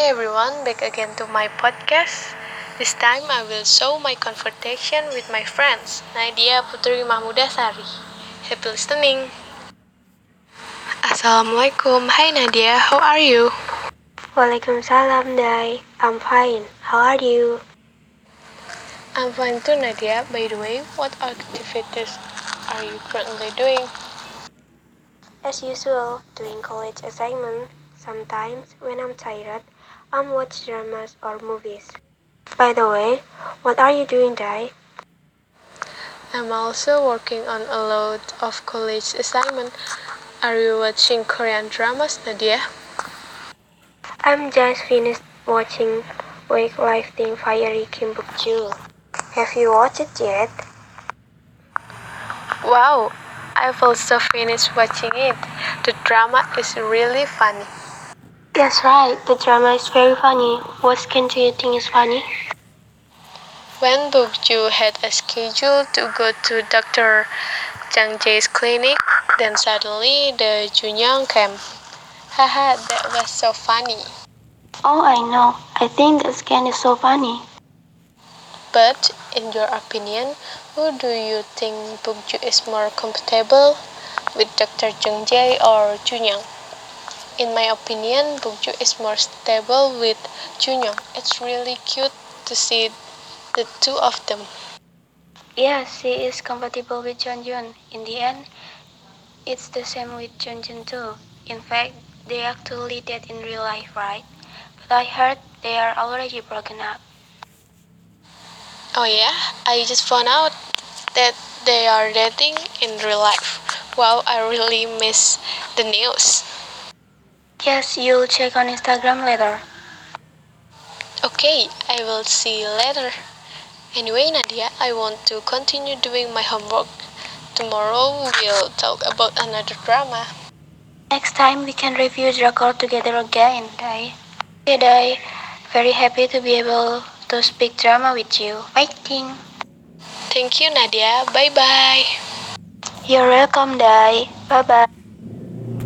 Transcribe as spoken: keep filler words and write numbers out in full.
Hi everyone, back again to my podcast. This time I will show my conversation with my friends, Nadia Putri Mahmud Dasari. Happy listening. Assalamualaikum. Hi Nadia, how are you? Waalaikumsalam, Dai. I'm fine. How are you? I'm fine too, Nadia. By the way, what activities are you currently doing? As usual, doing college assignment. Sometimes, when I'm tired, I watch dramas or movies. By the way, what are you doing, Dai? I'm also working on a lot of college assignment. Are you watching Korean dramas, Nadia? I'm just finished watching Weightlifting Fairy Kim Bok-joo. Have you watched it yet? Wow, I've also finished watching it. The drama is really funny. That's right, the drama is very funny. What can do you think is funny? When Bok-joo had a schedule to go to Doctor Jang Jae's clinic, then suddenly the Junyoung came. Haha, that was so funny. Oh, I know. I think the scan is so funny. But, in your opinion, who do you think Bok-joo is more comfortable with, Doctor Jang Jae or Junyoung? In my opinion, Bok-joo is more stable with Junyoung. It's really cute to see the two of them. Yeah, she is compatible with Junyoung. In the end, it's the same with Junyoung too. In fact, they actually date in real life, right? But I heard they are already broken up. Oh yeah? I just found out that they are dating in real life. Wow, I really miss the news. Yes, you'll check on Instagram later. Okay, I will see you later. Anyway, Nadia, I want to continue doing my homework. Tomorrow we'll talk about another drama. Next time we can review Drakor together again, Dai. Okay, Dai. Very happy to be able to speak drama with you. Fighting. Thank you, Nadia. Bye-bye. You're welcome, Dai. Bye-bye.